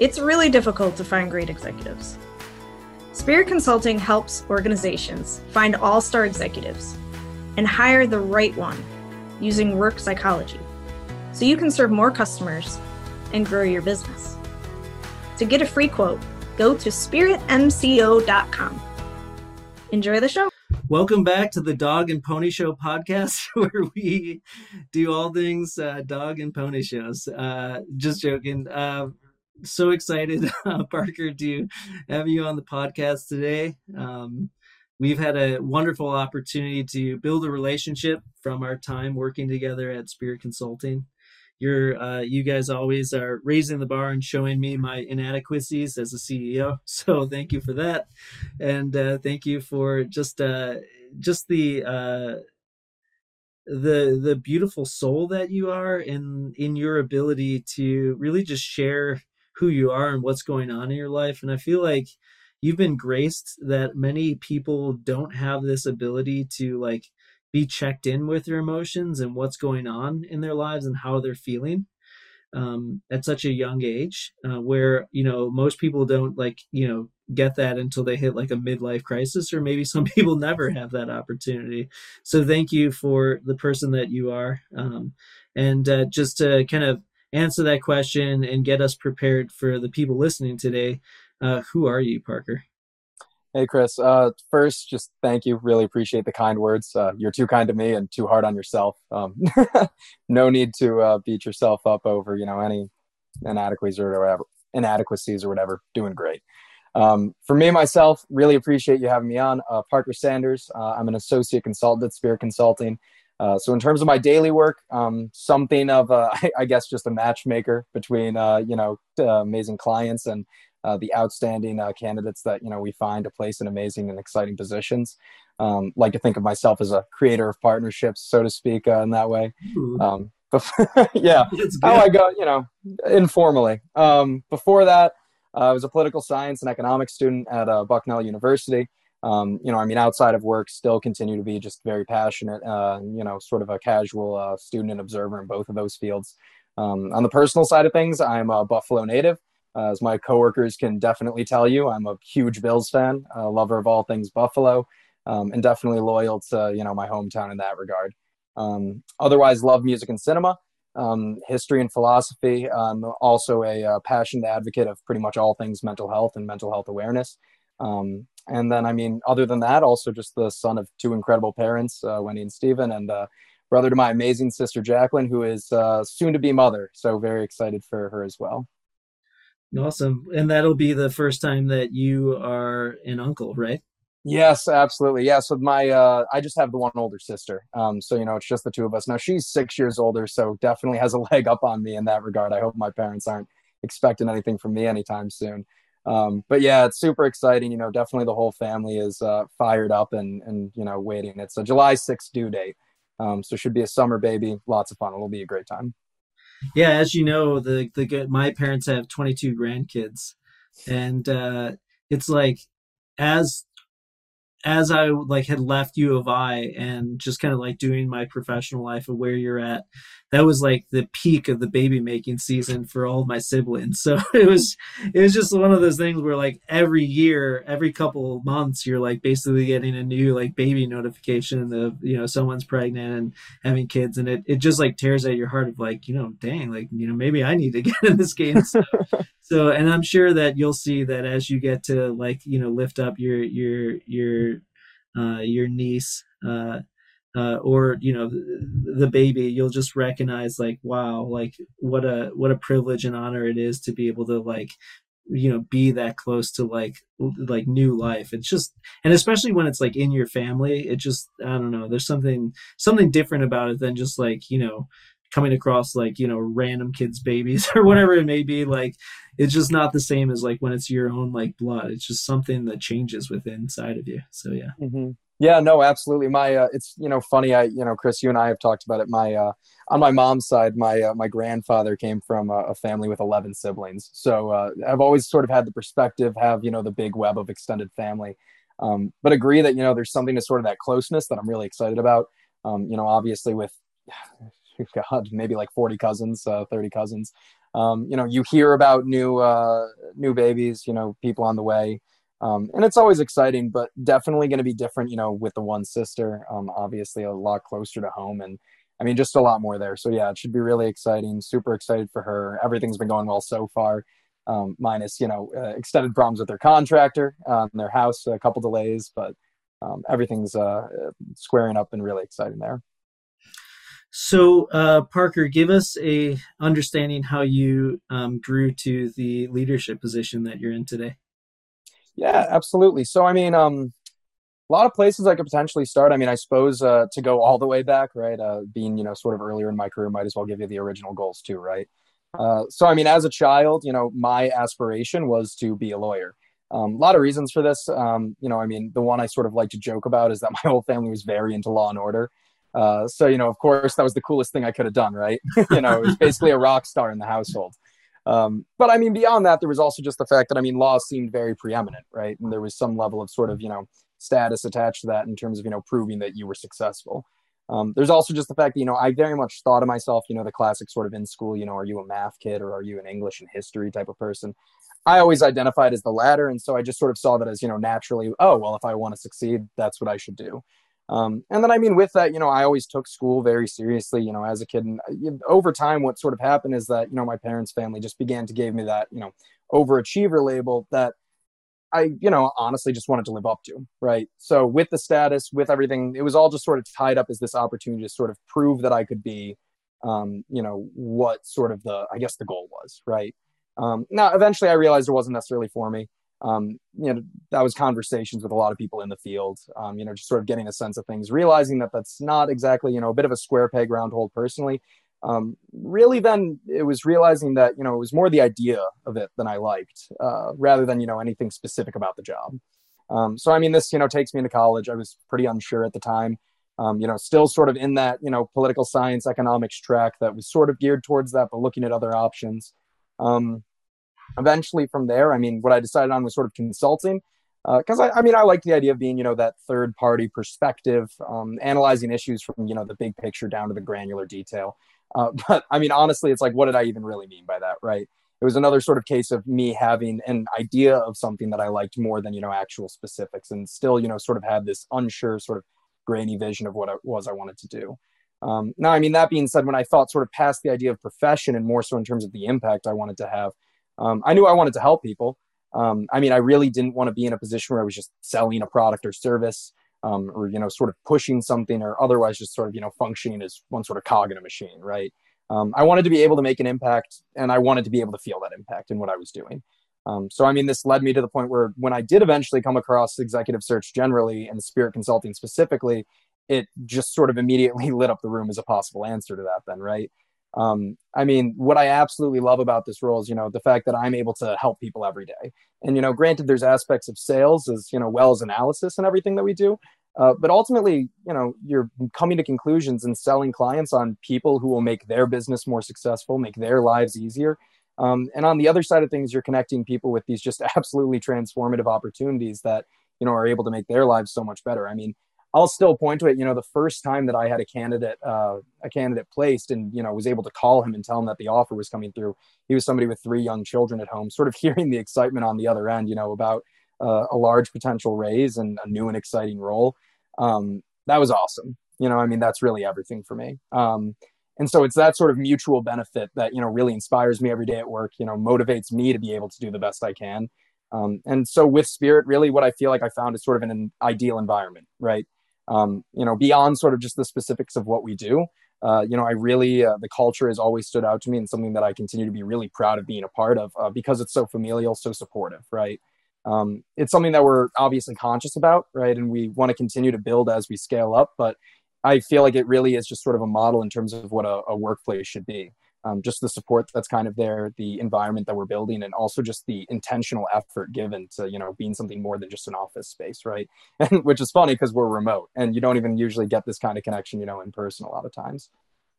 It's really difficult to find great executives. Spirit Consulting helps organizations find all-star executives and hire the right one using work psychology, so you can serve more customers and grow your business. To get a free quote, go to spiritmco.com. Enjoy the show. Welcome back to the Dog and Pony Show podcast, where we do all things dog and pony shows. Just joking. So excited, Parker, to have you on the podcast today. We've had a wonderful opportunity to build a relationship from our time working together at Spirit Consulting. You guys always are raising the bar and showing me my inadequacies as a CEO. So thank you for that, and thank you for just the beautiful soul that you are, and in your ability to really just share who you are and what's going on in your life. And I feel like you've been graced that many people don't have this ability to like be checked in with their emotions and what's going on in their lives and how they're feeling at such a young age, where, you know, most people don't get that until they hit like a midlife crisis, or maybe some people never have that opportunity. So thank you for the person that you are. And just to kind of answer that question and get us prepared for the people listening today, who are you, Parker? Hey, Chris. First, just thank you. Really appreciate the kind words. You're too kind to me and too hard on yourself. No need to beat yourself up over, any inadequacies or whatever. Doing great. For me, myself, really appreciate you having me on. Parker Sanders. I'm an associate consultant at Spirit Consulting. So in terms of my daily work, something of, I guess, just a matchmaker between, amazing clients and the outstanding candidates that, we find to place in amazing and exciting positions. Like to think of myself as a creator of partnerships, so to speak, in that way. Yeah, how I go, informally. Before that, I was a political science and economics student at Bucknell University. Outside of work, still continue to be just very passionate, sort of a casual student and observer in both of those fields. On the personal side of things, I'm a Buffalo native. As my coworkers can definitely tell you, I'm a huge Bills fan, a lover of all things Buffalo, and definitely loyal to, my hometown in that regard. Otherwise, love music and cinema, history and philosophy. I'm also a passionate advocate of pretty much all things mental health and mental health awareness. And then, other than that, also just the son of two incredible parents, Wendy and Steven, and brother to my amazing sister, Jacqueline, who is soon to be mother. So very excited for her as well. Awesome. And that'll be the first time that you are an uncle, right? Yes, absolutely. Yeah. So I just have the one older sister. It's just the two of us. Now she's 6 years older, so definitely has a leg up on me in that regard. I hope my parents aren't expecting anything from me anytime soon. But yeah, it's super exciting. Definitely the whole family is fired up and waiting. It's a July 6th due date. So should be a summer baby. Lots of fun. It'll be a great time. Yeah, as you know, my parents have 22 grandkids, and it's like as I had left U of I and just kind of doing my professional life of where you're at, that was the peak of the baby making season for all of my siblings. So it was just one of those things where every year, every couple of months, you're basically getting a new baby notification of, someone's pregnant and having kids. And it just tears at your heart of dang, maybe I need to get in this game. So, and I'm sure that you'll see that as you get to lift up your niece or the baby, you'll just recognize wow, what a privilege and honor it is to be able to be that close to like new life. It's just, and especially when it's in your family, it just, I don't know, there's something different about it than just coming across random kids' babies or whatever it may be. It's just not the same as when it's your own blood. It's just something that changes within inside of you. So yeah. Mm-hmm. Yeah, no, absolutely. My it's funny, I Chris, you and I have talked about it. My on my mom's side, my grandfather came from a family with 11 siblings. So I've always sort of had the perspective, have the big web of extended family, but agree that there's something to sort of that closeness that I'm really excited about. Obviously with God, maybe 40 cousins, 30 cousins. you know, you hear about new babies, you know, people on the way. And it's always exciting, but definitely going to be different, you know, with the one sister, obviously a lot closer to home, and I mean, just a lot more there. So yeah, it should be really exciting. Super excited for her. Everything's been going well so far, minus, you know, extended problems with their contractor, their house, a couple delays, but everything's squaring up and really exciting there. So Parker, give us a understanding how you grew to the leadership position that you're in today. Yeah, absolutely. So, I mean, a lot of places I could potentially start. I mean, I suppose to go all the way back, right, being, you know, sort of earlier in my career, might as well give you the original goals too, right? So, I mean, as a child, you know, my aspiration was to be a lawyer. A lot of reasons for this. You know, I mean, the one I sort of like to joke about is that my whole family was very into Law and Order. So, you know, of course, that was the coolest thing I could have done, right? You know, it was basically a rock star in the household. But I mean, beyond that, there was also just the fact that, I mean, law seemed very preeminent, right? And there was some level of sort of, you know, status attached to that in terms of, you know, proving that you were successful. There's also just the fact that, you know, I very much thought of myself, you know, the classic sort of in school, you know, are you a math kid or are you an English and history type of person? I always identified as the latter. And so I just sort of saw that as, you know, naturally, oh, well, if I want to succeed, that's what I should do. And then, I mean, with that, you know, I always took school very seriously, you know, as a kid. And over time, what sort of happened is that, you know, my parents' family just began to give me that, you know, overachiever label that I, you know, honestly just wanted to live up to, right? So with the status, with everything, it was all just sort of tied up as this opportunity to sort of prove that I could be, you know, what sort of the, I guess, the goal was, right? Now, eventually I realized it wasn't necessarily for me. You know, that was conversations with a lot of people in the field, you know, just sort of getting a sense of things, realizing that that's not exactly, you know, a bit of a square peg round hole personally. Really then it was realizing that, you know, it was more the idea of it than I liked, rather than, you know, anything specific about the job. So, I mean, this, you know, takes me into college. I was pretty unsure at the time, you know, still sort of in that, you know, political science, economics track that was sort of geared towards that, but looking at other options. Eventually from there, I mean, what I decided on was sort of consulting, because I mean, I like the idea of being, you know, that third party perspective, analyzing issues from, you know, the big picture down to the granular detail. But I mean, honestly, it's like, what did I even really mean by that, right? It was another sort of case of me having an idea of something that I liked more than, you know, actual specifics, and still, you know, sort of had this unsure sort of grainy vision of what it was I wanted to do. Now, I mean, that being said, when I thought sort of past the idea of profession and more so in terms of the impact I wanted to have, I knew I wanted to help people. I mean, I really didn't want to be in a position where I was just selling a product or service, or, you know, sort of pushing something, or otherwise just sort of, you know, functioning as one sort of cog in a machine, right? I wanted to be able to make an impact, and I wanted to be able to feel that impact in what I was doing. So, I mean, this led me to the point where when I did eventually come across executive search generally and Spirit Consulting specifically, it just sort of immediately lit up the room as a possible answer to that then, right? I mean, what I absolutely love about this role is, you know, the fact that I'm able to help people every day. And, you know, granted, there's aspects of sales as, you know, well as analysis and everything that we do. But ultimately, you know, you're coming to conclusions and selling clients on people who will make their business more successful, make their lives easier. And on the other side of things, you're connecting people with these just absolutely transformative opportunities that, you know, are able to make their lives so much better. I mean, I'll still point to it, you know, the first time that I had a candidate placed and, you know, was able to call him and tell him that the offer was coming through. He was somebody with 3 young children at home, sort of hearing the excitement on the other end, you know, about a large potential raise and a new and exciting role. That was awesome. You know, I mean, that's really everything for me. And so it's that sort of mutual benefit that, you know, really inspires me every day at work, you know, motivates me to be able to do the best I can. And so with Spirit, really what I feel like I found is sort of an ideal environment, right? You know, beyond sort of just the specifics of what we do, you know, I really, the culture has always stood out to me and something that I continue to be really proud of being a part of, because it's so familial, so supportive, right? It's something that we're obviously conscious about, right? And we want to continue to build as we scale up, but I feel like it really is just sort of a model in terms of what a workplace should be. Just the support that's kind of there, the environment that we're building, and also just the intentional effort given to, you know, being something more than just an office space, right? And, which is funny because we're remote and you don't even usually get this kind of connection, you know, in person a lot of times.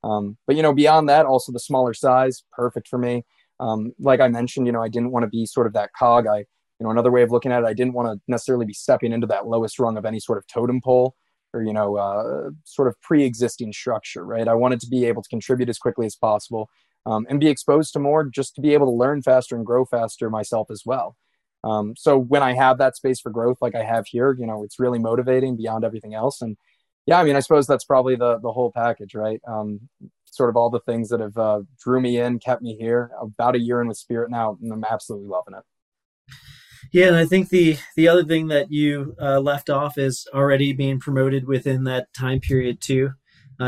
But, you know, beyond that, also the smaller size, perfect for me. Like I mentioned, you know, I didn't want to be sort of that cog. You know, another way of looking at it, I didn't want to necessarily be stepping into that lowest rung of any sort of totem pole, or, you know, sort of pre-existing structure, right? I wanted to be able to contribute as quickly as possible, and be exposed to more just to be able to learn faster and grow faster myself as well. So when I have that space for growth, like I have here, you know, it's really motivating beyond everything else. And yeah, I mean, I suppose that's probably the whole package, right? Sort of all the things that have drew me in, kept me here. About a year in with Spirit now, and I'm absolutely loving it. Yeah, and I think the other thing that you left off is already being promoted within that time period too.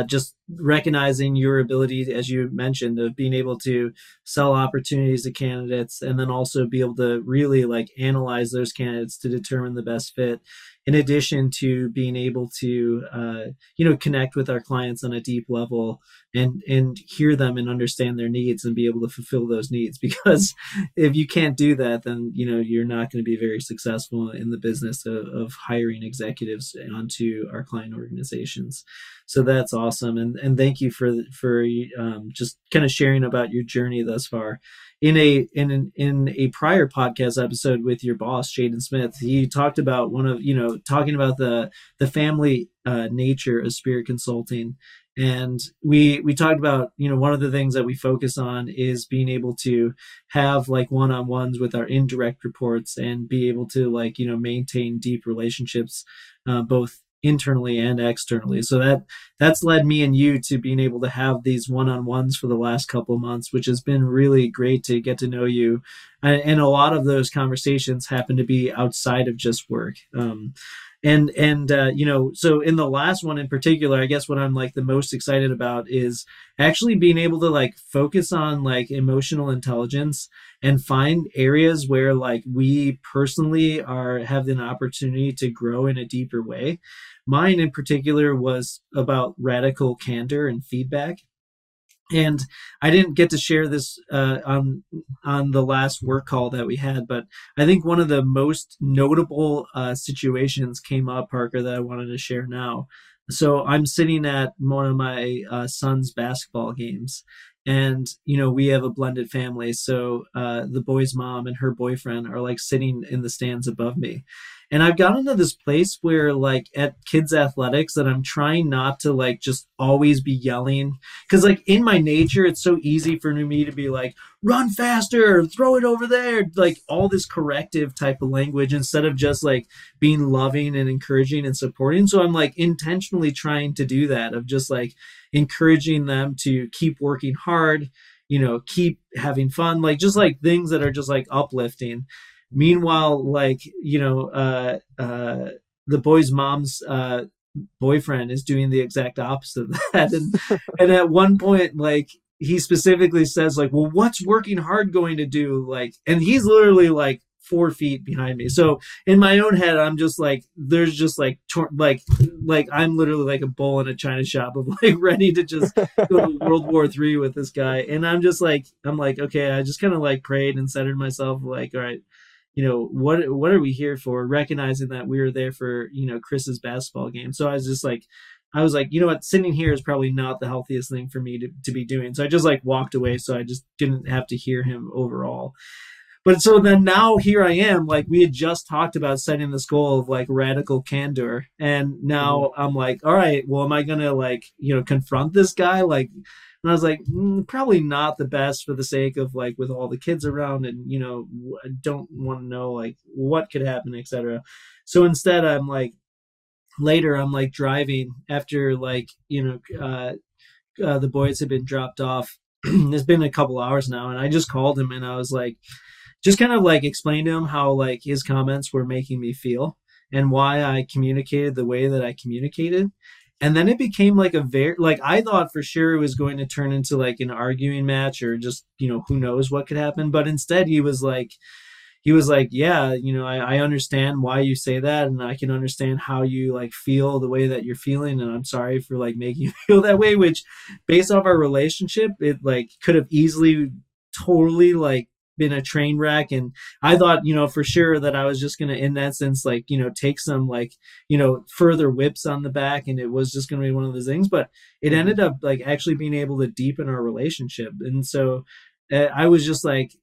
Just recognizing your ability, as you mentioned, of being able to sell opportunities to candidates, and then also be able to really like analyze those candidates to determine the best fit, in addition to being able to, you know, connect with our clients on a deep level and hear them and understand their needs and be able to fulfill those needs. Because if you can't do that, then, you know, you're not going to be very successful in the business of hiring executives onto our client organizations. So that's awesome. And thank you for just kind of sharing about your journey thus far. In a prior podcast episode with your boss, Jaden Smith, he talked about the family nature of Spirit Consulting. And we talked about, you know, one of the things that we focus on is being able to have like one-on-ones with our indirect reports and be able to like, you know, maintain deep relationships, both internally and externally. So that's led me and you to being able to have these one-on-ones for the last couple of months, which has been really great to get to know you. And a lot of those conversations happen to be outside of just work. You know, so in the last one in particular, I guess what I'm like the most excited about is actually being able to like focus on like emotional intelligence and find areas where like we personally have an opportunity to grow in a deeper way. Mine in particular was about radical candor and feedback. And I didn't get to share this on the last work call that we had, but I think one of the most notable situations came up, Parker, that I wanted to share now. So I'm sitting at one of my son's basketball games, and, you know, we have a blended family. So the boy's mom and her boyfriend are like sitting in the stands above me. And I've gotten to this place where like at kids athletics that I'm trying not to like just always be yelling, because like in my nature, it's so easy for me to be like, run faster, throw it over there, like all this corrective type of language instead of just like being loving and encouraging and supporting. So I'm like intentionally trying to do that of just like encouraging them to keep working hard, you know, keep having fun, like just like things that are just like uplifting. Meanwhile, like, you know, the boy's mom's boyfriend is doing the exact opposite of that. And at one point, like, he specifically says, like, well, what's working hard going to do? Like, and he's literally like 4 feet behind me. So in my own head, I'm just like, there's just like I'm literally like a bull in a China shop of like ready to just go to World War III with this guy. And I'm just like, okay, I just kind of like prayed and centered myself like, all right, you know, what are we here for? Recognizing that we were there for, you know, Chris's basketball game. So I was like, you know what, sitting here is probably not the healthiest thing for me to be doing. So I just like walked away. So I just didn't have to hear him overall. But so then now here I am, like we had just talked about setting this goal of like radical candor. And now I'm like, all right, well, am I going to like, you know, confront this guy? Like, and I was like, probably not the best for the sake of like with all the kids around and, you know, I don't want to know like what could happen, et cetera. So instead I'm like, later I'm like driving after like, you know, the boys had been dropped off. It's been a couple hours now. And I just called him and I was like, just kind of like explain to him how like his comments were making me feel and why I communicated the way that I communicated. And then it became like a very, like I thought for sure it was going to turn into like an arguing match or just, you know, who knows what could happen. But instead he was like, yeah, you know, I understand why you say that. And I can understand how you like feel the way that you're feeling. And I'm sorry for like making you feel that way, which based off our relationship, it like could have easily totally like been a train wreck. And I thought, you know, for sure that I was just going to, in that sense, like, you know, take some like, you know, further whips on the back. And it was just going to be one of those things, but it ended up like actually being able to deepen our relationship. And so I was just like,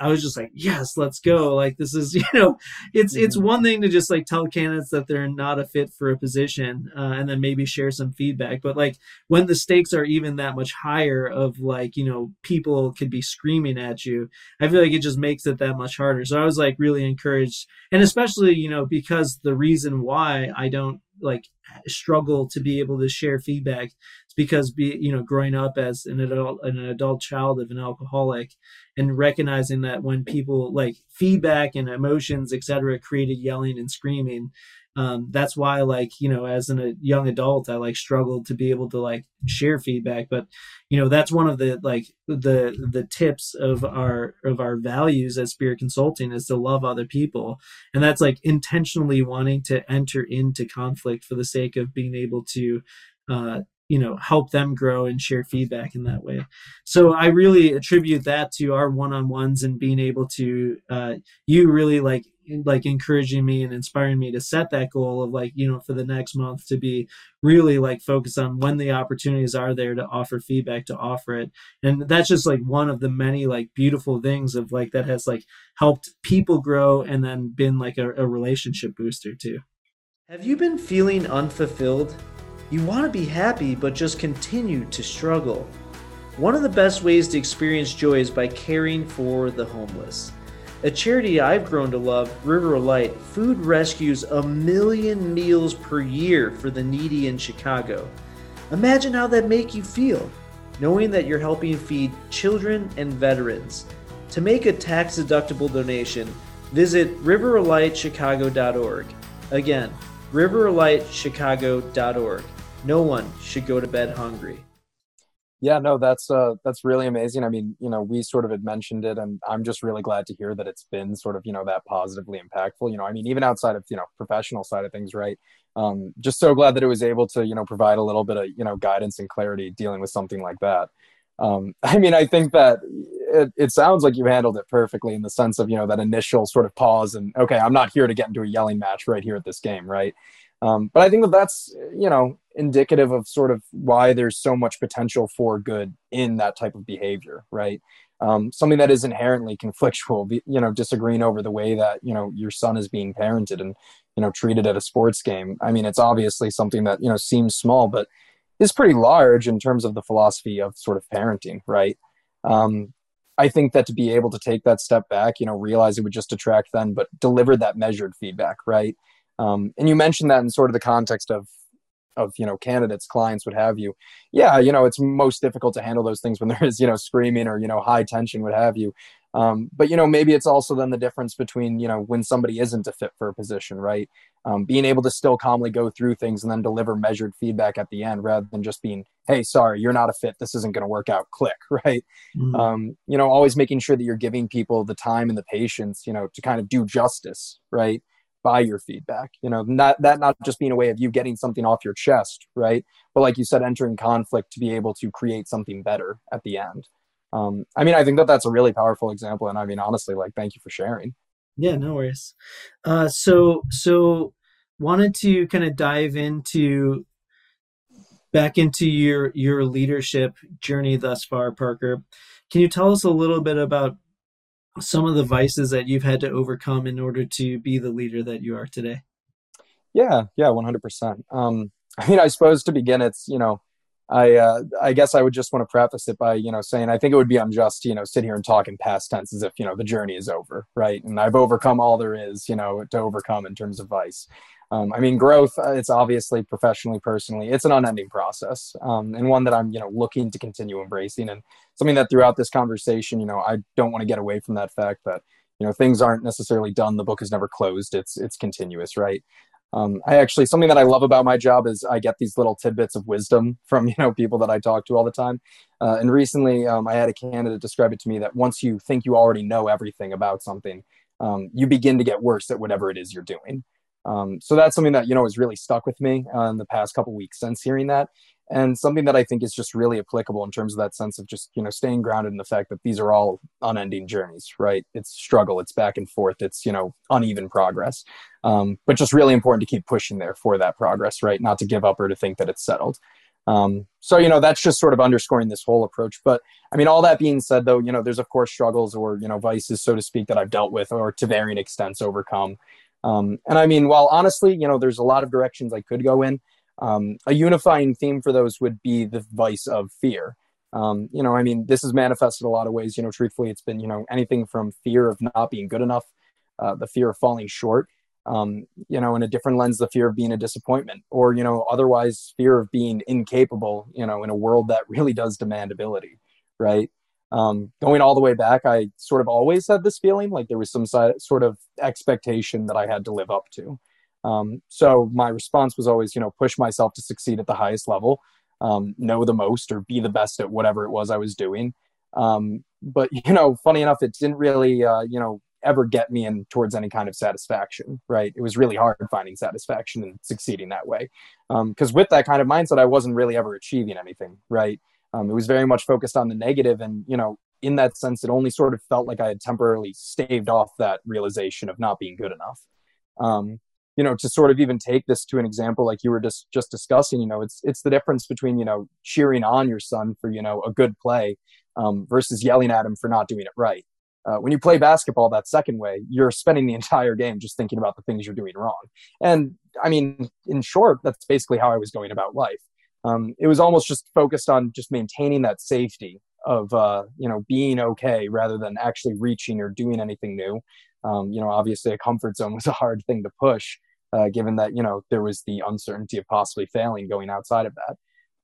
I was just like, yes, let's go. Like, this is, you know, it's one thing to just like tell candidates that they're not a fit for a position and then maybe share some feedback. But like when the stakes are even that much higher of like, you know, people could be screaming at you, I feel like it just makes it that much harder. So I was like really encouraged. And especially, you know, because the reason why I don't like struggle to be able to share feedback is because growing up as an adult child of an alcoholic and recognizing that when people like feedback and emotions, etc., created yelling and screaming, that's why like, you know, as a young adult, I like struggled to be able to like share feedback. But, you know, that's one of the like the tips of our values at Spirit Consulting is to love other people. And that's like intentionally wanting to enter into conflict for the sake of being able to, you know, help them grow and share feedback in that way. So I really attribute that to our one-on-ones and being able to, you really like encouraging me and inspiring me to set that goal of like, you know, for the next month to be really like focused on when the opportunities are there to offer feedback, to offer it. And that's just like one of the many like beautiful things of like that has like helped people grow and then been like a relationship booster too. Have you been feeling unfulfilled? You want to be happy, but just continue to struggle. One of the best ways to experience joy is by caring for the homeless. A charity I've grown to love, Riverlight, food rescues 1 million meals per year for the needy in Chicago. Imagine how that makes you feel, knowing that you're helping feed children and veterans. To make a tax-deductible donation, visit riverlightchicago.org. Again, riverlightchicago.org. No one should go to bed hungry. Yeah, no, that's really amazing. I mean, you know, we sort of had mentioned it, and I'm just really glad to hear that it's been sort of, you know, that positively impactful, you know, I mean, even outside of, you know, professional side of things, right? Just so glad that it was able to, you know, provide a little bit of, you know, guidance and clarity dealing with something like that. I mean, I think that it sounds like you handled it perfectly in the sense of, you know, that initial sort of pause and, okay, I'm not here to get into a yelling match right here at this game, right? But I think that that's, you know, indicative of sort of why there's so much potential for good in that type of behavior, right? Something that is inherently conflictual, you know, disagreeing over the way that, you know, your son is being parented and, you know, treated at a sports game. I mean, it's obviously something that, you know, seems small, but is pretty large in terms of the philosophy of sort of parenting, right? I think that to be able to take that step back, you know, realize it would just detract then, but deliver that measured feedback, right? And you mentioned that in sort of the context of, you know, candidates, clients, what have you. Yeah, you know, it's most difficult to handle those things when there is, you know, screaming or, you know, high tension, what have you. But, you know, maybe it's also then the difference between, you know, when somebody isn't a fit for a position, right? Being able to still calmly go through things and then deliver measured feedback at the end rather than just being, hey, sorry, you're not a fit. This isn't going to work out. Click, right? Mm-hmm. You know, always making sure that you're giving people the time and the patience, you know, to kind of do justice, right? By your feedback, you know, not just being a way of you getting something off your chest, right? But like you said, entering conflict to be able to create something better at the end. I mean, I think that that's a really powerful example. And I mean, honestly, like, thank you for sharing. Yeah, no worries. So wanted to kind of dive into back into your leadership journey thus far, Parker. Can you tell us a little bit about some of the vices that you've had to overcome in order to be the leader that you are today? Yeah, 100%. I mean, I suppose to begin, it's, you know, I guess I would just want to preface it by, you know, saying, I think it would be unjust to, you know, sit here and talk in past tense as if, you know, the journey is over, right? And I've overcome all there is, you know, to overcome in terms of vice. I mean, growth, it's obviously professionally, personally, it's an unending process, and one that I'm, you know, looking to continue embracing, and something that throughout this conversation, you know, I don't want to get away from that fact that, you know, things aren't necessarily done. The book is never closed. It's continuous, right? I actually, something that I love about my job is I get these little tidbits of wisdom from, you know, people that I talk to all the time. And recently I had a candidate describe it to me that once you think you already know everything about something, you begin to get worse at whatever it is you're doing. So that's something that, you know, has really stuck with me in the past couple weeks since hearing that. And something that I think is just really applicable in terms of that sense of just, you know, staying grounded in the fact that these are all unending journeys, right? It's struggle, it's back and forth, it's, you know, uneven progress. But just really important to keep pushing there for that progress, right? Not to give up or to think that it's settled. So, you know, that's just sort of underscoring this whole approach. But I mean, all that being said, though, you know, there's of course struggles or, you know, vices, so to speak, that I've dealt with or to varying extents overcome. And I mean, while honestly, you know, there's a lot of directions I could go in, a unifying theme for those would be the vice of fear. You know, I mean, this is manifested a lot of ways, you know, truthfully, it's been, you know, anything from fear of not being good enough, the fear of falling short, you know, in a different lens, the fear of being a disappointment, or, you know, otherwise fear of being incapable, you know, in a world that really does demand ability, right? Going all the way back, I sort of always had this feeling like there was some sort of expectation that I had to live up to. So my response was always, you know, push myself to succeed at the highest level, know the most or be the best at whatever it was I was doing. But, you know, funny enough, it didn't really, you know, ever get me in towards any kind of satisfaction, right? It was really hard finding satisfaction and succeeding that way. Because with that kind of mindset, I wasn't really ever achieving anything, right? It was very much focused on the negative. And, you know, in that sense, it only sort of felt like I had temporarily staved off that realization of not being good enough. You know, to sort of even take this to an example, like you were just discussing, you know, it's the difference between, you know, cheering on your son for, you know, a good play versus yelling at him for not doing it right. When you play basketball that second way, you're spending the entire game just thinking about the things you're doing wrong. And I mean, in short, that's basically how I was going about life. It was almost just focused on just maintaining that safety of, you know, being okay rather than actually reaching or doing anything new. You know, obviously a comfort zone was a hard thing to push, given that, you know, there was the uncertainty of possibly failing going outside of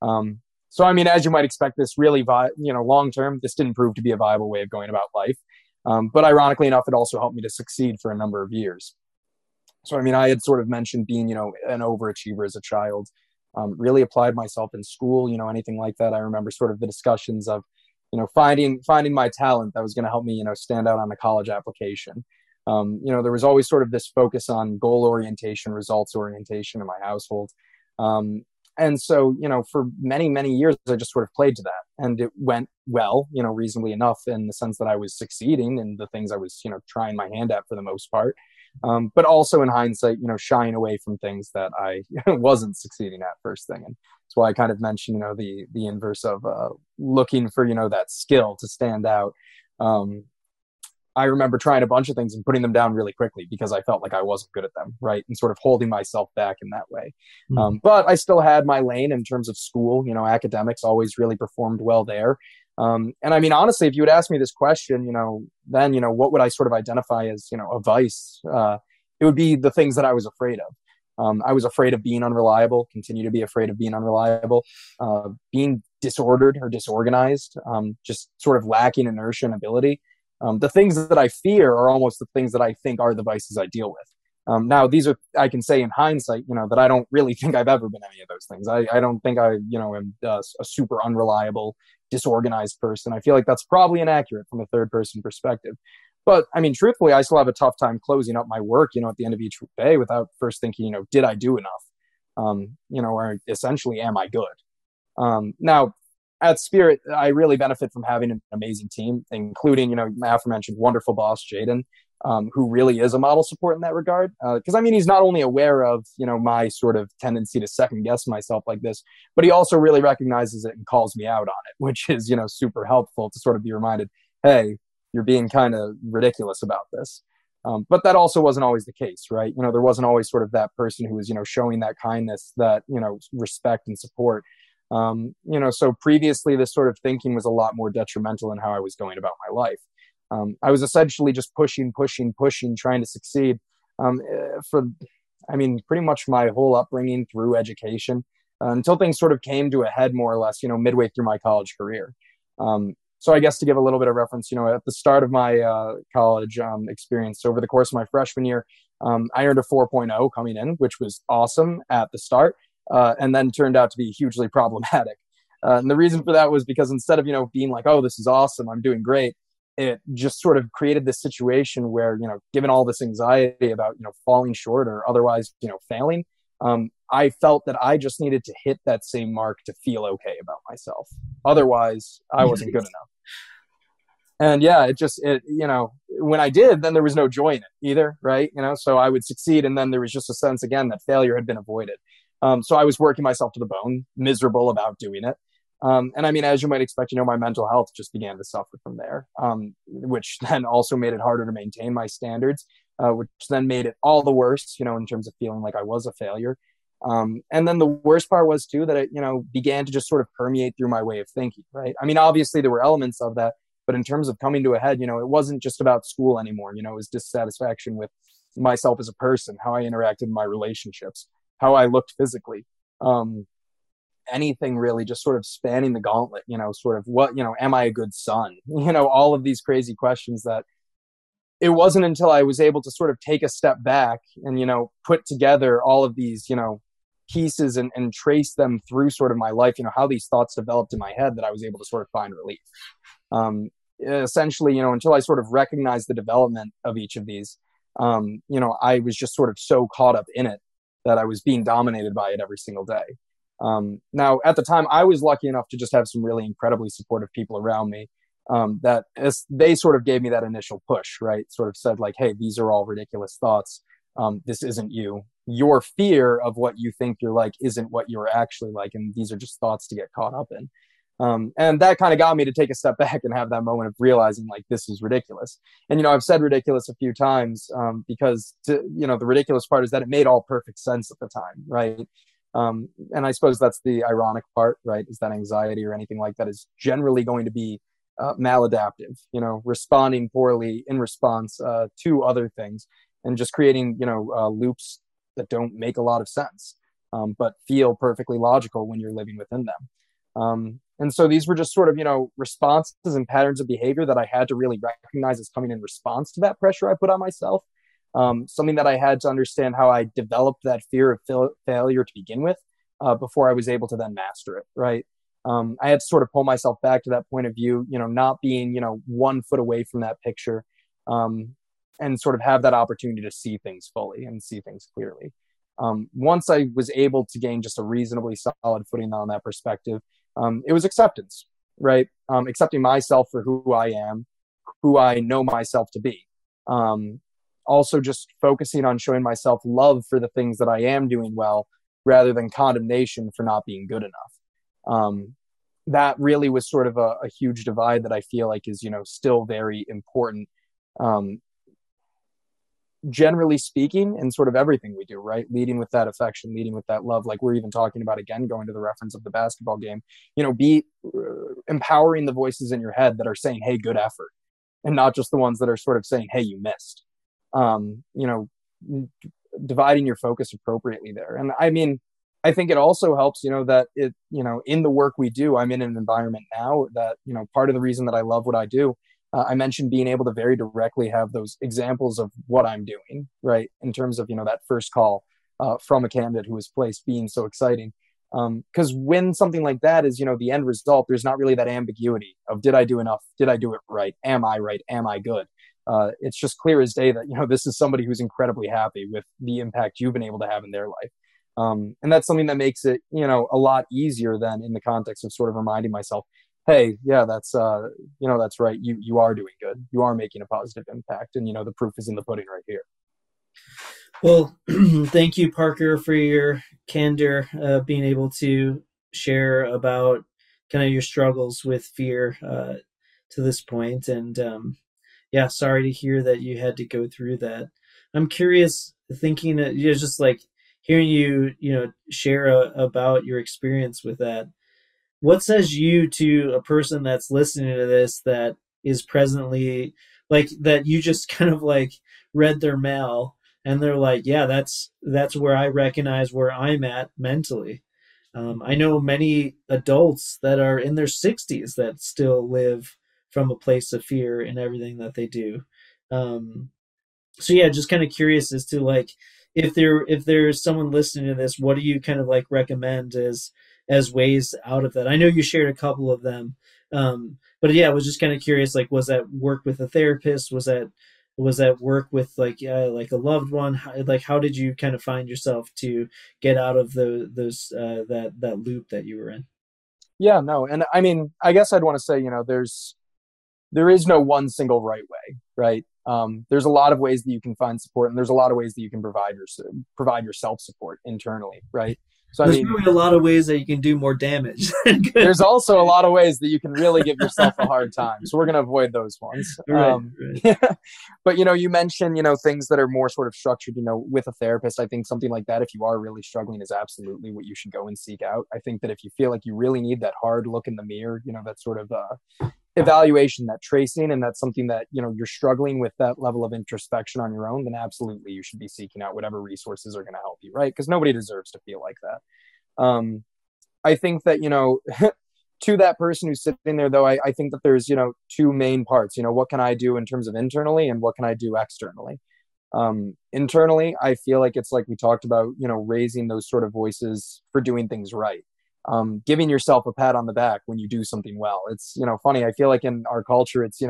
that. So, I mean, as you might expect, this really, you know, long-term, this didn't prove to be a viable way of going about life. But ironically enough, it also helped me to succeed for a number of years. So, I mean, I had sort of mentioned being, you know, an overachiever as a child, really applied myself in school, you know, anything like that. I remember sort of the discussions of, you know, finding my talent that was going to help me, you know, stand out on a college application. You know, there was always sort of this focus on goal orientation, results orientation in my household. And so, you know, for many, many years, I just sort of played to that. And it went well, you know, reasonably enough in the sense that I was succeeding in the things I was, you know, trying my hand at for the most part. But also in hindsight, you know, shying away from things that I wasn't succeeding at first thing. And that's why I kind of mentioned, you know, the inverse of looking for, you know, that skill to stand out. I remember trying a bunch of things and putting them down really quickly because I felt like I wasn't good at them, right? And sort of holding myself back in that way. But I still had my lane in terms of school, you know, academics always really performed well there. And I mean, honestly, if you would ask me this question, you know, then, you know, what would I sort of identify as, you know, a vice? It would be the things that I was afraid of. I was afraid of being unreliable, continue to be afraid of being unreliable, being disordered or disorganized, just sort of lacking inertia and ability. The things that I fear are almost the things that I think are the vices I deal with. Now, these are, I can say in hindsight, you know, that I don't really think I've ever been any of those things. I don't think I, you know, am a super unreliable, disorganized person. I feel like that's probably inaccurate from a third person perspective. But I mean, truthfully, I still have a tough time closing up my work, you know, at the end of each day without first thinking, you know, did I do enough? You know, or essentially, am I good? Now, at Spirit, I really benefit from having an amazing team, including, you know, my aforementioned wonderful boss, Jaden, who really is a model support in that regard. Because, I mean, he's not only aware of, you know, my sort of tendency to second guess myself like this, but he also really recognizes it and calls me out on it, which is, you know, super helpful to sort of be reminded, hey, you're being kind of ridiculous about this. But that also wasn't always the case, right? You know, there wasn't always sort of that person who was, you know, showing that kindness, that, you know, respect and support. You know, so previously this sort of thinking was a lot more detrimental in how I was going about my life. I was essentially just pushing, trying to succeed, for, I mean, pretty much my whole upbringing through education, until things sort of came to a head more or less, you know, midway through my college career. So I guess to give a little bit of reference, you know, at the start of my college experience over the course of my freshman year, I earned a 4.0 coming in, which was awesome at the start. And then turned out to be hugely problematic. And the reason for that was because instead of, you know, being like, oh, this is awesome, I'm doing great, it just sort of created this situation where, you know, given all this anxiety about, you know, falling short or otherwise, you know, failing, I felt that I just needed to hit that same mark to feel okay about myself. Otherwise, I wasn't good enough. And yeah, it you know, when I did, then there was no joy in it either, right? You know, so I would succeed and then there was just a sense again that failure had been avoided. So I was working myself to the bone, miserable about doing it. And I mean, as you might expect, my mental health just began to suffer from there, which then also made it harder to maintain my standards, which then made it all the worse, in terms of feeling like I was a failure. And then the worst part was too, that it, began to just sort of permeate through my way of thinking, right? I mean, obviously there were elements of that, but in terms of coming to a head, it wasn't just about school anymore. It was dissatisfaction with myself as a person, how I interacted in my relationships, how I looked physically, anything really, just sort of spanning the gauntlet, sort of what, am I a good son? All of these crazy questions that it wasn't until I was able to sort of take a step back and, put together all of these, pieces and trace them through sort of my life, how these thoughts developed in my head, that I was able to sort of find relief. Essentially, until I sort of recognized the development of each of these, I was just sort of so caught up in it that I was being dominated by it every single day. Now, at the time, I was lucky enough to just have some really incredibly supportive people around me, that they sort of gave me that initial push, right? Sort of said like, hey, these are all ridiculous thoughts. This isn't you. Your fear of what you think you're like isn't what you're actually like. And these are just thoughts to get caught up in. And that kind of got me to take a step back and have that moment of realizing like, this is ridiculous. And, I've said ridiculous a few times, because, the ridiculous part is that it made all perfect sense at the time, right? And I suppose that's the ironic part, right? Is that anxiety or anything like that is generally going to be maladaptive, responding poorly in response to other things and just creating, loops that don't make a lot of sense, but feel perfectly logical when you're living within them. And so these were just sort of, responses and patterns of behavior that I had to really recognize as coming in response to that pressure I put on myself. Something that I had to understand how I developed that fear of failure to begin with, before I was able to then master it, right? I had to sort of pull myself back to that point of view, not being, 1 foot away from that picture, and sort of have that opportunity to see things fully and see things clearly. Once I was able to gain just a reasonably solid footing on that perspective, it was acceptance, right? Accepting myself for who I am, who I know myself to be. Also just focusing on showing myself love for the things that I am doing well, rather than condemnation for not being good enough. That really was sort of a huge divide that I feel like is, still very important, generally speaking, in sort of everything we do, right? Leading with that affection, leading with that love. Like we're even talking about, again, going to the reference of the basketball game, be empowering the voices in your head that are saying, hey, good effort, and not just the ones that are sort of saying, hey, you missed. Dividing your focus appropriately there. And I mean, I think it also helps, that it, in the work we do, I'm in an environment now that, part of the reason that I love what I do, I mentioned being able to very directly have those examples of what I'm doing, right? In terms of, that first call from a candidate who was placed being so exciting. Because when something like that is, the end result, there's not really that ambiguity of, did I do enough? Did I do it right? Am I right? Am I good? It's just clear as day that, this is somebody who's incredibly happy with the impact you've been able to have in their life. And that's something that makes it, a lot easier than in the context of sort of reminding myself, hey, yeah, that's, that's right. You are doing good. You are making a positive impact. And, the proof is in the pudding right here. Well, thank you, Parker, for your candor, being able to share about kind of your struggles with fear to this point. And, yeah, sorry to hear that you had to go through that. I'm curious, thinking, just like hearing you, share about your experience with that. What says you to a person that's listening to this that is presently like that you just kind of like read their mail and they're like, yeah, that's where I recognize where I'm at mentally. I know many adults that are in their 60s that still live from a place of fear in everything that they do. So yeah, just kind of curious as to like, if there's someone listening to this, what do you kind of like recommend as ways out of that? I know you shared a couple of them, but yeah, I was just kind of curious, like, was that work with a therapist? Was that work with like a loved one? How did you kind of find yourself to get out of that loop that you were in? Yeah, no. And I mean, I guess I'd want to say, there is no one single right way, right? There's a lot of ways that you can find support, and there's a lot of ways that you can provide yourself support internally, right? So there's really a lot of ways that you can do more damage. There's also a lot of ways that you can really give yourself a hard time. So we're going to avoid those ones. Right, right. But, you mentioned, things that are more sort of structured, with a therapist. I think something like that, if you are really struggling, is absolutely what you should go and seek out. I think that if you feel like you really need that hard look in the mirror, that sort of evaluation, that tracing, and that's something that, you're struggling with, that level of introspection on your own, then absolutely you should be seeking out whatever resources are going to help you, right? Because nobody deserves to feel like that. I think that, to that person who's sitting there, though, I think that there's, two main parts. What can I do in terms of internally, and what can I do externally? Internally, I feel like it's like we talked about, raising those sort of voices for doing things right. Giving yourself a pat on the back when you do something well. It's, funny. I feel like in our culture, it's,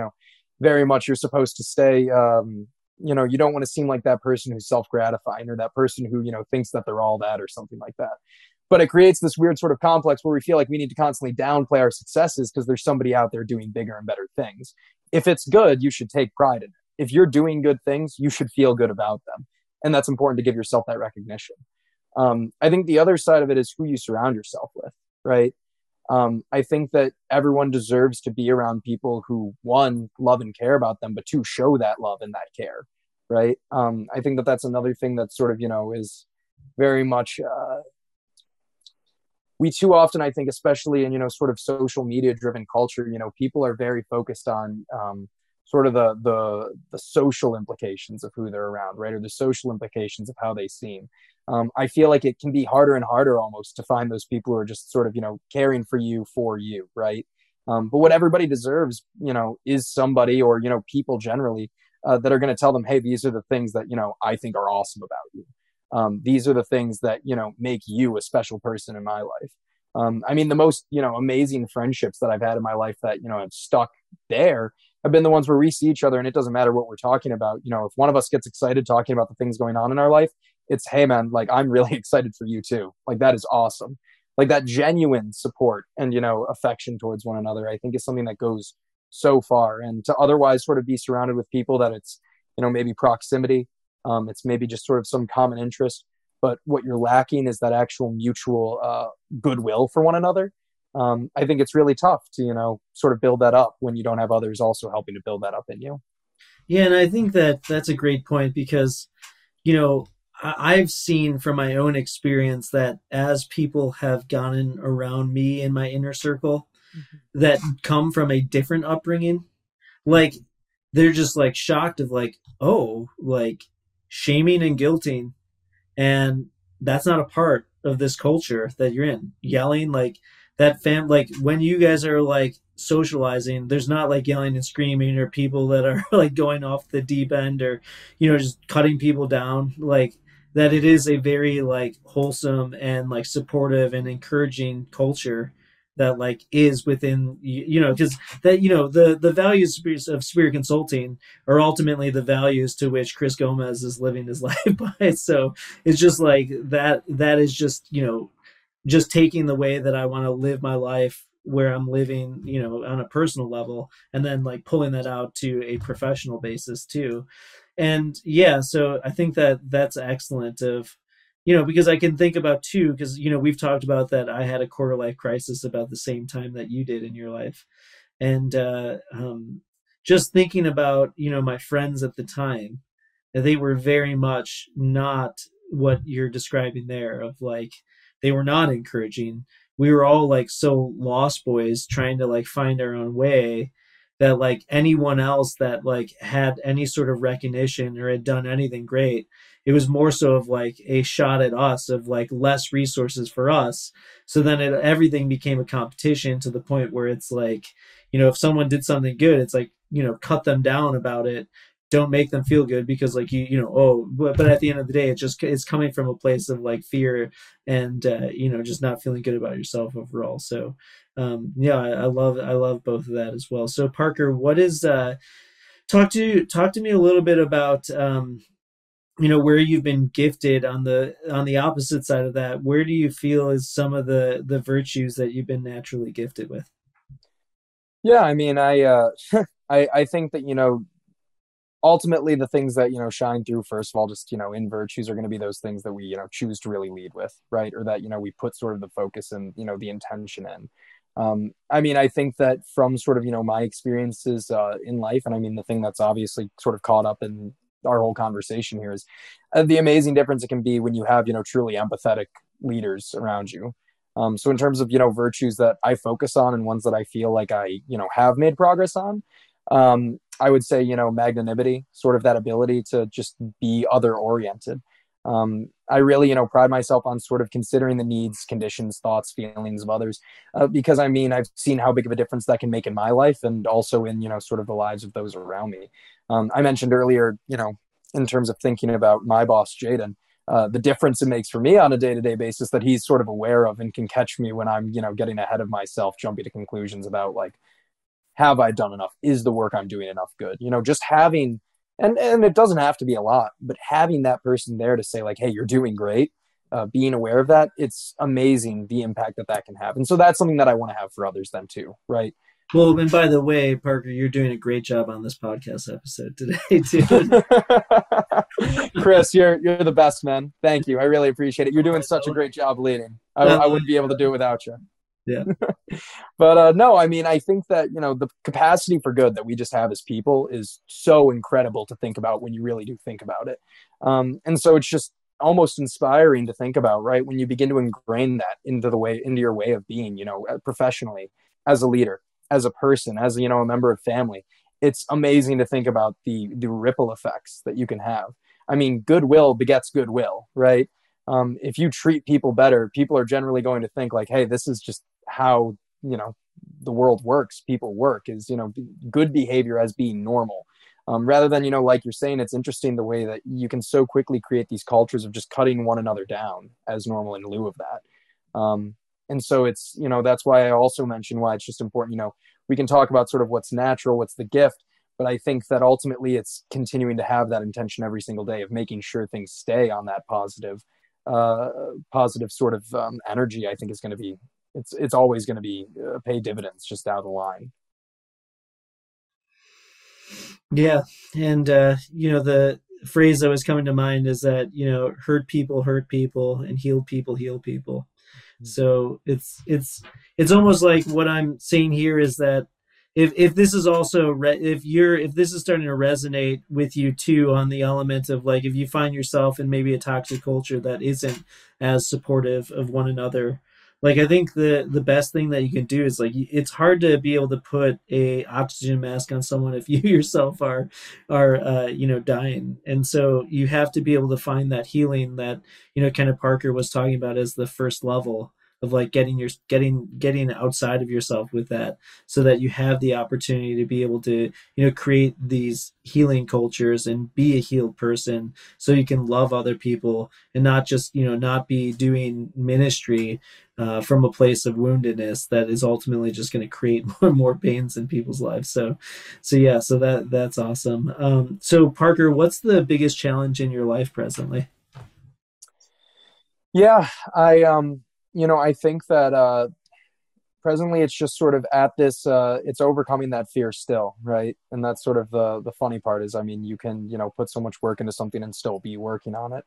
very much you're supposed to stay, you don't want to seem like that person who's self-gratifying, or that person who, thinks that they're all that or something like that. But it creates this weird sort of complex where we feel like we need to constantly downplay our successes because there's somebody out there doing bigger and better things. If it's good, you should take pride in it. If you're doing good things, you should feel good about them. And that's important to give yourself that recognition. I think the other side of it is who you surround yourself with, right? I think that everyone deserves to be around people who, one, love and care about them, but two, show that love and that care, right? I think that that's another thing that sort of, is very much, we too often, I think, especially in, sort of social media driven culture, people are very focused on, sort of the social implications of who they're around, right? Or the social implications of how they seem. I feel like it can be harder and harder almost to find those people who are just sort of, caring for you, right? But what everybody deserves, is somebody, or, people generally that are going to tell them, hey, these are the things that, I think are awesome about you. These are the things that, make you a special person in my life. The most, amazing friendships that I've had in my life that, have stuck there have been the ones where we see each other and it doesn't matter what we're talking about. If one of us gets excited talking about the things going on in our life, it's, hey man, like, I'm really excited for you too. Like, that is awesome. Like, that genuine support and, affection towards one another, I think is something that goes so far. And to otherwise sort of be surrounded with people that it's, maybe proximity, it's maybe just sort of some common interest, but what you're lacking is that actual mutual goodwill for one another. I think it's really tough to, sort of build that up when you don't have others also helping to build that up in you. Yeah. And I think that that's a great point because, I've seen from my own experience that as people have gotten around me in my inner circle mm-hmm. that come from a different upbringing, like they're just like shocked of like, oh, like shaming and guilting. And that's not a part of this culture that you're in. Yelling, like, that like when you guys are like socializing, there's not like yelling and screaming or people that are like going off the deep end or, just cutting people down. Like that it is a very like wholesome and like supportive and encouraging culture that like is within, because that, the values of Spirit Consulting are ultimately the values to which Chris Gomez is living his life by. So it's just like that is just, just taking the way that I want to live my life where I'm living, on a personal level, and then like pulling that out to a professional basis too. And yeah, so I think that that's excellent of, because I can think about too, because, we've talked about that. I had a quarter life crisis about the same time that you did in your life. And just thinking about, my friends at the time, they were very much not what you're describing there of like, they were not encouraging. We were all like so lost boys trying to like find our own way that like anyone else that like had any sort of recognition or had done anything great, it was more so of like a shot at us of like less resources for us. So then everything became a competition to the point where it's like, if someone did something good, it's like, cut them down about it. Don't make them feel good because like, but at the end of the day, it's coming from a place of like fear and, just not feeling good about yourself overall. So, I love both of that as well. So Parker, what is, talk to me a little bit about, where you've been gifted on the opposite side of that. Where do you feel is some of the virtues that you've been naturally gifted with? Yeah. I think that, ultimately the things that, shine through, first of all, just, in virtues are going to be those things that we, choose to really lead with, right? Or that, we put sort of the focus and, the intention in. I think that from sort of, my experiences in life, and I mean, the thing that's obviously sort of caught up in our whole conversation here is the amazing difference it can be when you have, truly empathetic leaders around you. So in terms of, virtues that I focus on and ones that I feel like I, have made progress on, I would say, magnanimity, sort of that ability to just be other oriented. I really, pride myself on sort of considering the needs, conditions, thoughts, feelings of others, because I've seen how big of a difference that can make in my life and also in, sort of the lives of those around me. I mentioned earlier, in terms of thinking about my boss, Jaden, the difference it makes for me on a day-to-day basis that he's sort of aware of and can catch me when I'm, getting ahead of myself, jumping to conclusions about like, have I done enough? Is the work I'm doing enough good? Just having, and it doesn't have to be a lot, but having that person there to say like, hey, you're doing great, being aware of that, it's amazing the impact that that can have. And so that's something that I want to have for others then too, right? Well, and by the way, Parker, you're doing a great job on this podcast episode today, dude. Chris, you're the best, man. Thank you. I really appreciate it. You're doing such a great job leading. I wouldn't be able to do it without you. Yeah. But no, I think that, the capacity for good that we just have as people is so incredible to think about when you really do think about it. And so it's just almost inspiring to think about, right? When you begin to ingrain that into your way of being, professionally, as a leader, as a person, as, a member of family, it's amazing to think about the ripple effects that you can have. Goodwill begets goodwill, right? If you treat people better, people are generally going to think like, hey, this is just how, the world works. People work is, good behavior as being normal, rather than, like you're saying, it's interesting the way that you can so quickly create these cultures of just cutting one another down as normal in lieu of that. And so it's, that's why I also mentioned why it's just important, we can talk about sort of what's natural, what's the gift, but I think that ultimately it's continuing to have that intention every single day of making sure things stay on that positive sort of energy. I think is going to be, it's always going to be pay dividends just down the line. Yeah. And, the phrase that was coming to mind is that, hurt people and heal people. So it's almost like what I'm saying here is that if this is also, if this is starting to resonate with you too, on the element of like, if you find yourself in maybe a toxic culture that isn't as supportive of one another, like, I think the best thing that you can do is like, it's hard to be able to put a oxygen mask on someone if you yourself are dying. And so you have to be able to find that healing that, kind of Parker was talking about as the first level of like getting outside of yourself with that, so that you have the opportunity to be able to, create these healing cultures and be a healed person, so you can love other people and not just, not be doing ministry from a place of woundedness that is ultimately just going to create more and more pains in people's lives. So yeah, so that's awesome. So Parker, what's the biggest challenge in your life presently? Yeah, I think that presently it's just sort of at this, it's overcoming that fear still, right? And that's sort of the funny part is, you can, put so much work into something and still be working on it.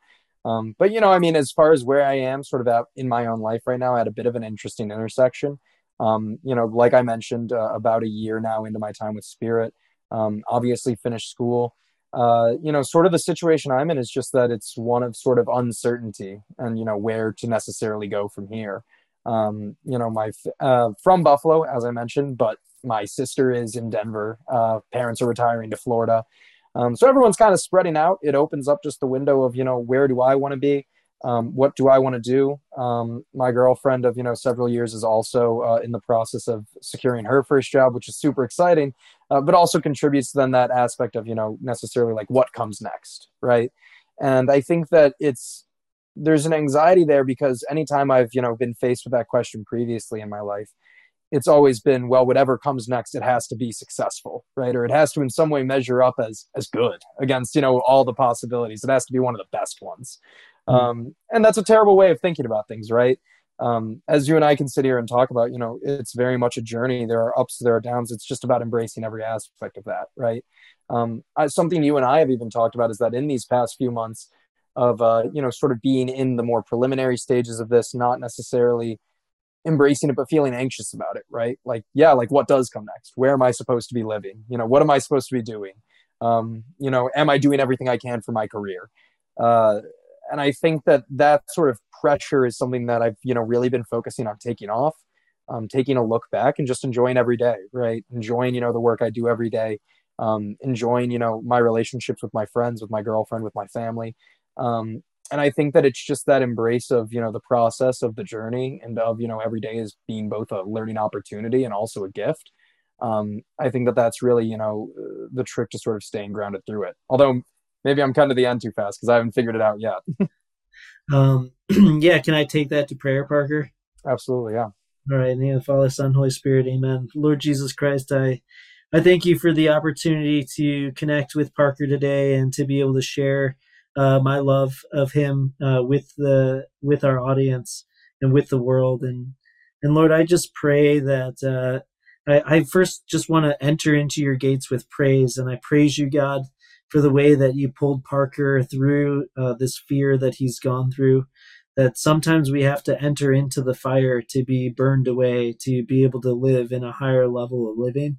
But, as far as where I am sort of at in my own life right now, I had a bit of an interesting intersection. Like I mentioned, about a year now into my time with Spirit, obviously finished school. Sort of the situation I'm in is just that it's one of sort of uncertainty and, where to necessarily go from here. From Buffalo, as I mentioned, but my sister is in Denver. Parents are retiring to Florida. So everyone's kind of spreading out. It opens up just the window of, where do I want to be? What do I want to do? My girlfriend of, several years is also in the process of securing her first job, which is super exciting, but also contributes to then that aspect of, necessarily like what comes next, right? And I think that there's an anxiety there because anytime I've, been faced with that question previously in my life, it's always been, well, whatever comes next, it has to be successful, right? Or it has to in some way measure up as good against, all the possibilities. It has to be one of the best ones. And that's a terrible way of thinking about things, right? as you and I can sit here and talk about, you know, it's very much a journey. There are ups, there are downs. It's just about embracing every aspect of that, right? Something you and I have even talked about is that in these past few months of, you know, sort of being in the more preliminary stages of this, not necessarily embracing it, but feeling anxious about it, right? Like, yeah, like what does come next? Where am I supposed to be living? You know, what am I supposed to be doing? You know, am I doing everything I can for my career? And I think that that sort of pressure is something that I've, you know, really been focusing on taking off, taking a look back and just enjoying every day, right? Enjoying, you know, the work I do every day, enjoying, you know, my relationships with my friends, with my girlfriend, with my family. And I think that it's just that embrace of, you know, the process of the journey and of, you know, every day as being both a learning opportunity and also a gift. I think that that's really, you know, the trick to sort of staying grounded through it. Although maybe I'm cutting to the end too fast because I haven't figured it out yet. Yeah. Can I take that to prayer, Parker? Absolutely. Yeah. All right. In the name of the Father, Son, Holy Spirit. Amen. Lord Jesus Christ, I thank you for the opportunity to connect with Parker today and to be able to share my love of him with our audience and with the world. And Lord, I just pray that I first just want to enter into your gates with praise. And I praise you, God, for the way that you pulled Parker through this fear that he's gone through, that sometimes we have to enter into the fire to be burned away, to be able to live in a higher level of living.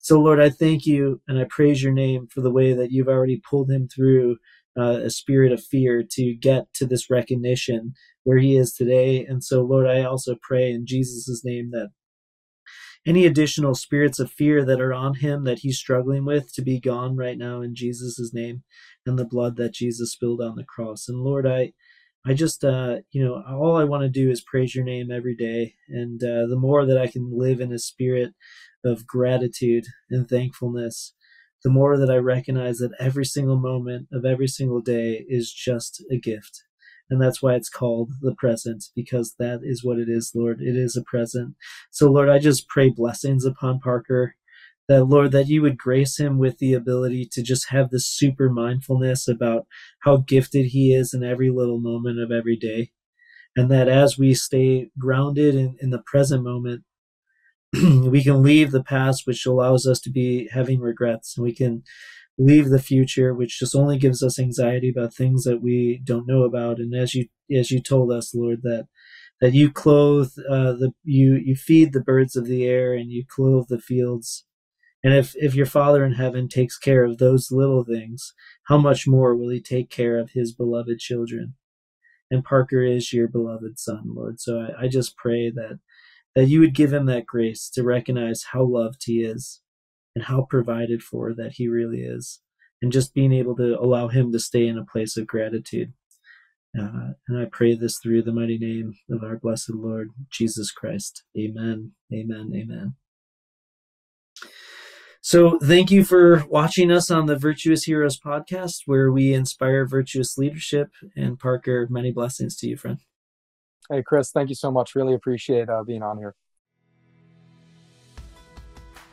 So, Lord, I thank you and I praise your name for the way that you've already pulled him through a spirit of fear to get to this recognition where he is today. And so, Lord, I also pray in Jesus' name that any additional spirits of fear that are on him that he's struggling with to be gone right now in Jesus' name and the blood that Jesus spilled on the cross. And Lord, I just, you know, all I want to do is praise your name every day. And the more that I can live in a spirit of gratitude and thankfulness, the more that I recognize that every single moment of every single day is just a gift. And that's why it's called the present, because that is what it is, Lord. It is a present. So, Lord, I just pray blessings upon Parker, that, Lord, that you would grace him with the ability to just have this super mindfulness about how gifted he is in every little moment of every day. And that as we stay grounded in the present moment, we can leave the past, which allows us to be having regrets, and we can leave the future, which just only gives us anxiety about things that we don't know about. And as you told us, Lord, that you clothe you feed the birds of the air and you clothe the fields. And if your Father in heaven takes care of those little things, how much more will he take care of his beloved children? And Parker is your beloved son, Lord. So I just pray that you would give him that grace to recognize how loved he is, and how provided for that he really is, and just being able to allow him to stay in a place of gratitude. And I pray this through the mighty name of our blessed Lord, Jesus Christ. Amen, amen, amen. So thank you for watching us on the Virtuous Heroes podcast, where we inspire virtuous leadership. And Parker, many blessings to you, friend. Hey, Chris, thank you so much. Really appreciate being on here.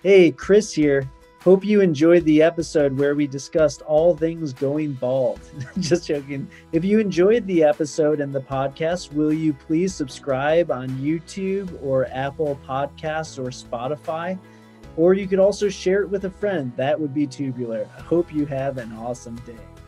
Hey, Chris here. Hope you enjoyed the episode where we discussed all things going bald. Just joking. If you enjoyed the episode and the podcast, will you please subscribe on YouTube or Apple Podcasts or Spotify? Or you could also share it with a friend. That would be tubular. I hope you have an awesome day.